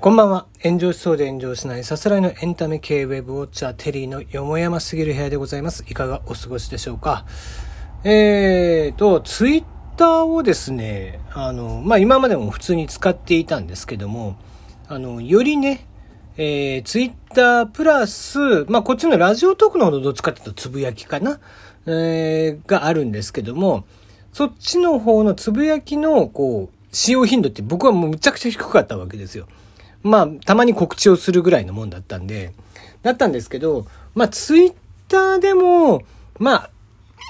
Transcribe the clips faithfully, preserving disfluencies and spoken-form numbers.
こんばんは。炎上しそうで炎上しないさすらいのエンタメ系ウェブウォッチャーテリーのよもやますぎる部屋でございます。いかがお過ごしでしょうか。えーと、ツイッターをですね、あの、まあ、今までも普通に使っていたんですけども、あの、よりね、えー、ツイッタープラス、まあ、こっちのラジオトークの方のどっちかっていうとつぶやきかな、えー、があるんですけども、そっちの方のつぶやきの、こう、使用頻度って僕はもうむちゃくちゃ低かったわけですよ。まあ、たまに告知をするぐらいのもんだったんで、だったんですけど、まあ、ツイッターでも、まあ、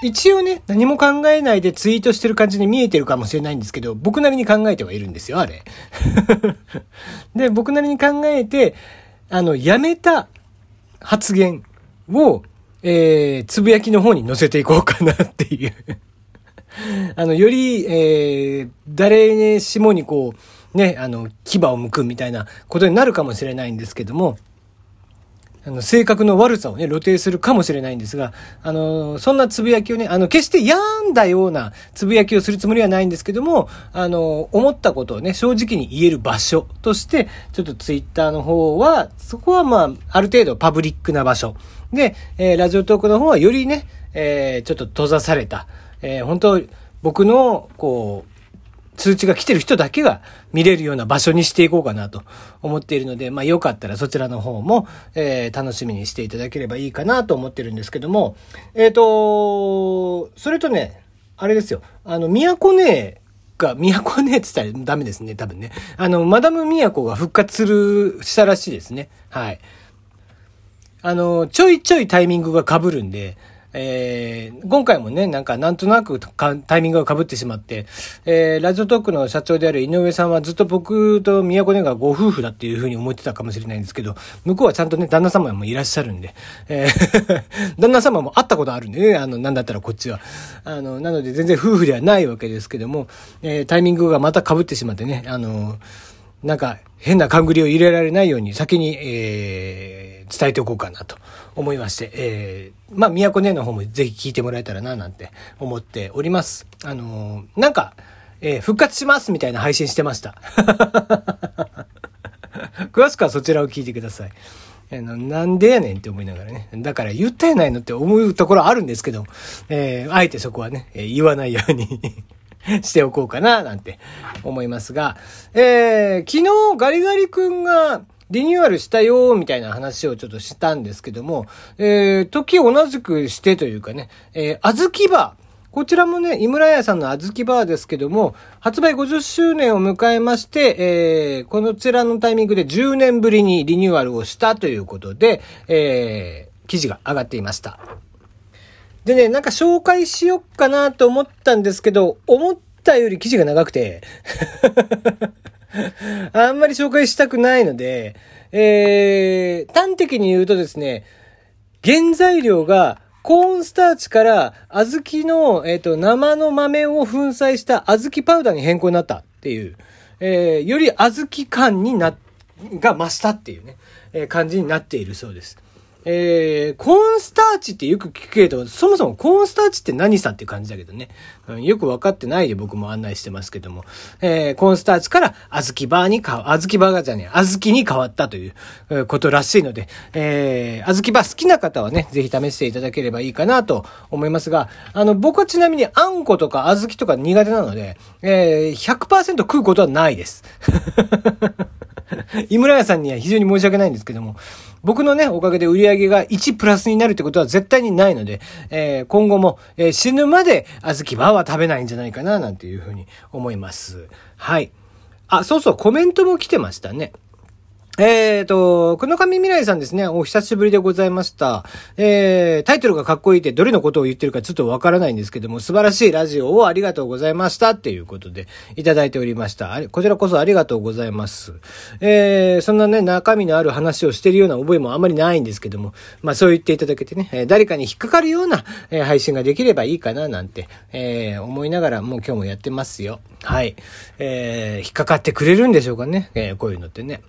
一応ね、何も考えないでツイートしてる感じに見えてるかもしれないんですけど、僕なりに考えてはいるんですよ、あれ。で、僕なりに考えて、あの、やめた発言を、えー、つぶやきの方に載せていこうかなっていう。あの、より、えー、誰しもにこう、ね、あの、牙を剥くみたいなことになるかもしれないんですけども、あの、性格の悪さをね、露呈するかもしれないんですが、あの、そんなつぶやきをね、あの、決して病んだようなつぶやきをするつもりはないんですけども、あの、思ったことをね、正直に言える場所として、ちょっとツイッターの方は、そこはまあ、ある程度パブリックな場所。で、えー、ラジオトークの方はよりね、えー、ちょっと閉ざされた、えー、本当僕の、こう、通知が来てる人だけが見れるような場所にしていこうかなと思っているので、まあよかったらそちらの方も、えー、楽しみにしていただければいいかなと思ってるんですけども、えっと、それとね、あれですよ、あの、宮古姉が、宮古姉って言ったらダメですね、多分ね。あの、マダム宮古が復活する、したらしいですね。はい。あの、ちょいちょいタイミングが被るんで、えー、今回もね、なんかなんとなくタイミングが被ってしまって、えー、ラジオトークの社長である井上さんはずっと僕と宮古根がご夫婦だっていうふうに思ってたかもしれないんですけど、向こうはちゃんとね、旦那様もいらっしゃるんで、えー、旦那様も会ったことあるんでね、あの、なんだったらこっちは。あの、なので全然夫婦ではないわけですけども、えー、タイミングがまた被ってしまってね、あのー、なんか変な勘繰りを入れられないように先に、えー、伝えておこうかなと思いまして、えー、まあ、宮古姉の方もぜひ聞いてもらえたらななんて思っております。あのー、なんか、えー、復活しますみたいな配信してました。詳しくはそちらを聞いてください。あの、なんでやねんって思いながらね。だから言ったやないのって思うところあるんですけど、えー、あえてそこはね、えー、言わないように。しておこうかななんて思いますが、えー、昨日ガリガリ君がリニューアルしたよみたいな話をちょっとしたんですけども、えー、時同じくしてというかね、えー、あずきバー、こちらもね、井村屋さんのあずきバーですけども、発売ごじゅっしゅうねんを迎えまして、えー、こちらのタイミングでじゅうねんぶりにリニューアルをしたということで、えー、記事が上がっていました。でね、なんか紹介しよっかなと思ったんですけど、思ったより記事が長くて、あんまり紹介したくないので、えー、端的に言うとですね、原材料がコーンスターチから小豆の、えっと、生の豆を粉砕した小豆パウダーに変更になったっていう、えー、より小豆感にな、が増したっていうね、えー、感じになっているそうです。えー、コーンスターチってよく聞くけど、そもそもコーンスターチって何さっていう感じだけどね、うん、よく分かってないで僕も案内してますけども、えー、コーンスターチから小豆バーに変わ、小豆バーがじゃねえ、小豆に変わったということらしいので、えー、小豆バー好きな方はね、ぜひ試していただければいいかなと思いますが、あの、僕はちなみにあんことか小豆とか苦手なので、えー、ひゃくパーセント 食うことはないです。井村屋さんには非常に申し訳ないんですけども、僕のね、おかげで売り上げがいちプラスになるってことは絶対にないので、えー、今後も、えー、死ぬまで小豆バーは食べないんじゃないかななんていうふうに思います。はい。あ、そうそう、コメントも来てましたね。えーと、くのかみみらいさんですね。お久しぶりでございました。えー、タイトルがかっこいいってどれのことを言ってるかちょっとわからないんですけども、素晴らしいラジオをありがとうございましたっていうことでいただいておりました。こちらこそありがとうございます。えー、そんなね、中身のある話をしてるような覚えもあまりないんですけども、まあそう言っていただけてね、誰かに引っかかるような配信ができればいいかななんて、えー、思いながらもう今日もやってますよ。はい。えー、引っかかってくれるんでしょうかね。えー、こういうのってね。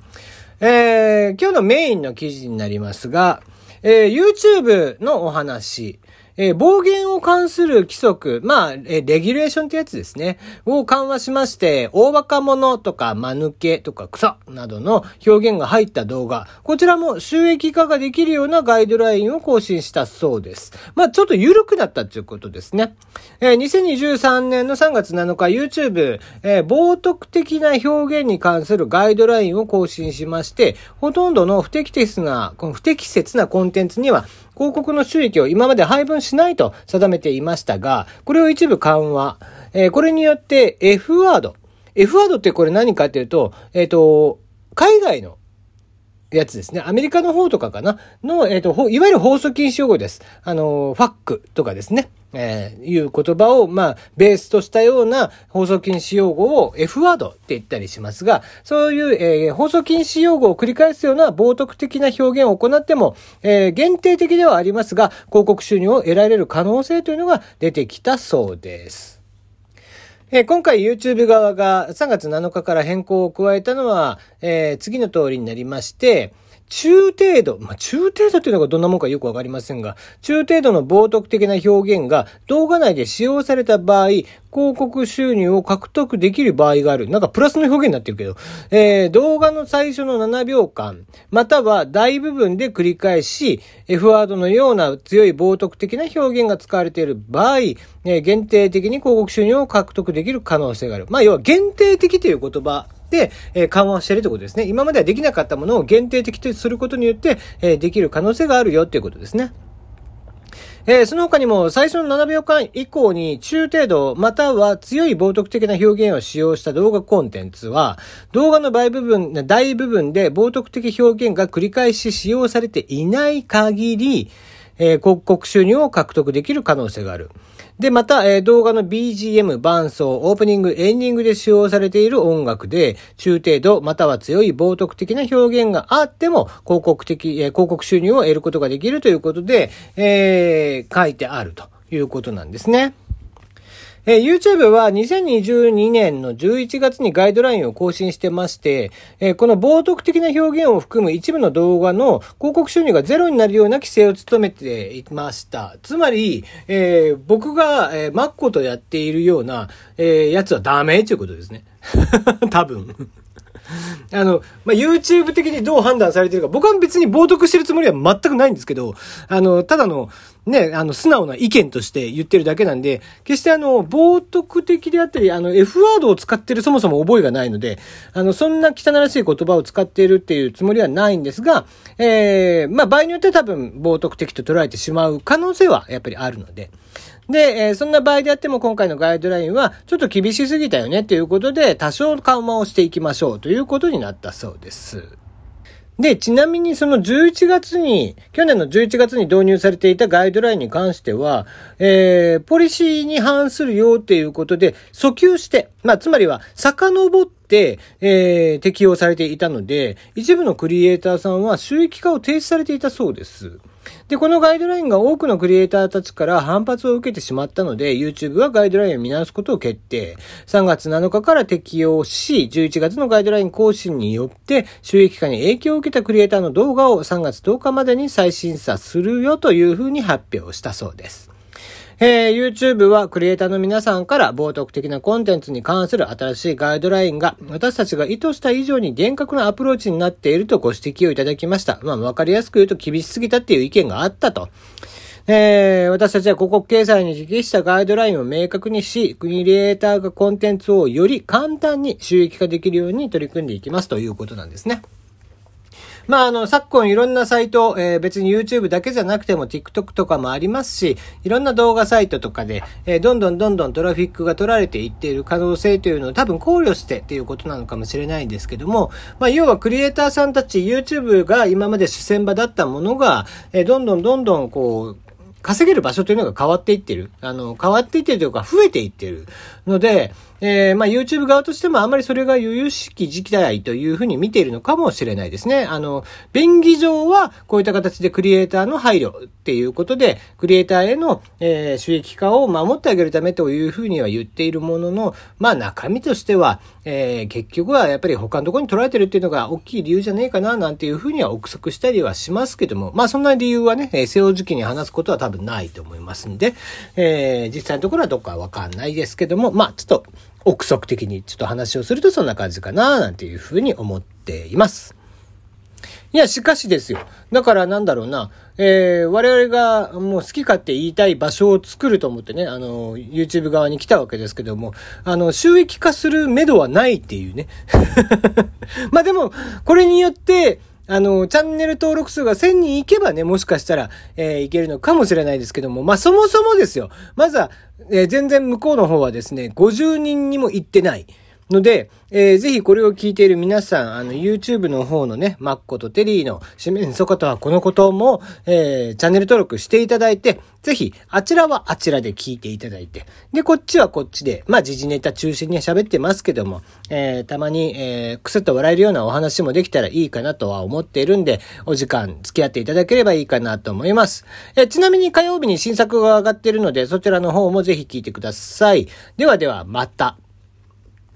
えー、今日のメインの記事になりますが、えー、YouTube のお話、えー、暴言を関する規則、まあ、えー、レギュレーションってやつですね。を緩和しまして、大若者とか間抜けとか草などの表現が入った動画。こちらも収益化ができるようなガイドラインを更新したそうです。まあ、ちょっと緩くなったということですね。えー、にせんにじゅうさんねんのさんがつなのか、YouTube、えー、冒涜的な表現に関するガイドラインを更新しまして、ほとんどの不適切な、この不適切なコンテンツには、広告の収益を今まで配分しないと定めていましたが、これを一部緩和。えー、これによって F ワード。F ワードってこれ何かっていうと、えっと、海外のやつですね。アメリカの方とかかなの、えっと、いわゆる放送禁止用語です。あの、ファックとかですね。えー、いう言葉を、まあ、ベースとしたような放送禁止用語を F ワードって言ったりしますが、そういう、えー、放送禁止用語を繰り返すような冒涜的な表現を行っても、えー、限定的ではありますが、広告収入を得られる可能性というのが出てきたそうです。え今回 YouTube 側がさんがつなのかから変更を加えたのは、えー、次の通りになりまして、中程度、まあ、中程度というのがどんなもんかよくわかりませんが、中程度の冒涜的な表現が動画内で使用された場合、広告収入を獲得できる場合がある。なんかプラスの表現になってるけど、えー、動画の最初のななびょうかん、または大部分で繰り返し、F ワードのような強い冒涜的な表現が使われている場合、えー、限定的に広告収入を獲得できる可能性がある。まあ、要は限定的という言葉。で、えー、緩和しているということですね。今まではできなかったものを限定的とすることによって、えー、できる可能性があるよということですね。えー、その他にも最初のななびょうかん以降に中程度または強い冒涜的な表現を使用した動画コンテンツは動画の大部分、大部分で冒涜的表現が繰り返し使用されていない限り、えー、広告収入を獲得できる可能性がある。で、また、えー、動画の ビージーエム、伴奏、オープニング、エンディングで使用されている音楽で、中程度、または強い冒涜的な表現があっても、広告的、えー、広告収入を得ることができるということで、えー、書いてあるということなんですね。えー、YouTube はにせんにじゅうにねんのじゅういちがつにガイドラインを更新してまして、えー、この冒涜的な表現を含む一部の動画の広告収入がゼロになるような規制を務めていました。つまり、えー、僕が、えー、マッコとやっているような、えー、やつはダメということですね。多分。あの、まあ、YouTube 的にどう判断されてるか、僕は別に冒涜してるつもりは全くないんですけど、あの、ただの、ね、あの、素直な意見として言ってるだけなんで、決してあの、冒涜的であったり、あの、F ワードを使ってるそもそも覚えがないので、あの、そんな汚らしい言葉を使っているっていうつもりはないんですが、えー、まあ、場合によっては多分、冒涜的と捉えてしまう可能性はやっぱりあるので、で、えー、そんな場合であっても今回のガイドラインはちょっと厳しすぎたよねということで多少緩和をしていきましょうということになったそうです。で、ちなみにそのじゅういちがつに、去年のじゅういちがつに導入されていたガイドラインに関しては、えー、ポリシーに反するよということで、遡及して、まあ、つまりは遡って、えー、適用されていたので、一部のクリエイターさんは収益化を停止されていたそうです。で、このガイドラインが多くのクリエイターたちから反発を受けてしまったので、YouTube はガイドラインを見直すことを決定。さんがつなのかから適用し、じゅういちがつのガイドライン更新によって、収益化に影響を受けたクリエイターの動画をさんがつとおかまでに再審査するよというふうに発表したそうです。えー、YouTube はクリエイターの皆さんから冒涜的なコンテンツに関する新しいガイドラインが私たちが意図した以上に厳格なアプローチになっているとご指摘をいただきました。まあ、わかりやすく言うと厳しすぎたっていう意見があったと。えー、私たちは広告掲載に適したガイドラインを明確にし、クリエイターがコンテンツをより簡単に収益化できるように取り組んでいきますということなんですね。まあ、あの、昨今いろんなサイト、えー、別に YouTube だけじゃなくても TikTok とかもありますし、いろんな動画サイトとかで、えー、どんどんどんどんトラフィックが取られていっている可能性というのを多分考慮してっていうことなのかもしれないんですけども、まあ、要はクリエイターさんたち YouTube が今まで主戦場だったものが、えー、どんどんどんどんこう、稼げる場所というのが変わっていってる。あの、変わっていってるというか、増えていってるので、えー、まあ、YouTube 側としてもあんまりそれが由々しき事態というふうに見ているのかもしれないですね。あの、便宜上は、こういった形でクリエイターの配慮っていうことで、クリエイターへの、えー、収益化を守ってあげるためというふうには言っているものの、まあ、中身としては、えー、結局はやっぱり他のところに取られてるっていうのが大きい理由じゃねえかな、なんていうふうには憶測したりはしますけども、まあ、そんな理由はね、正直に話すことは多分分ないと思いますんで、えー、実際のところはどこかわかんないですけども、まあちょっと憶測的にちょっと話をするとそんな感じかななんていうふうに思っています。いや、しかしですよ。だからなんだろうな、えー、我々がもう好き勝手言いたい場所を作ると思ってね、あの、YouTube 側に来たわけですけども、あの、収益化する目処はないっていうね。まあでも、これによって、あの、チャンネル登録数がせんにんいけばね、もしかしたら、えー、いけるのかもしれないですけども、まあ、そもそもですよ。まずは、えー、全然向こうの方はですね、ごじゅうにんにも行ってない。ので、えー、ぜひこれを聞いている皆さん、あの、YouTube の方のね、マッコとテリーの四面楚歌とはこのことも、えー、チャンネル登録していただいて、ぜひ、あちらはあちらで聞いていただいて、で、こっちはこっちで、まあ、時事ネタ中心に喋ってますけども、えー、たまに、えー、くすっと笑えるようなお話もできたらいいかなとは思っているんで、お時間付き合っていただければいいかなと思います。えー、ちなみに火曜日に新作が上がっているので、そちらの方もぜひ聞いてください。ではでは、また。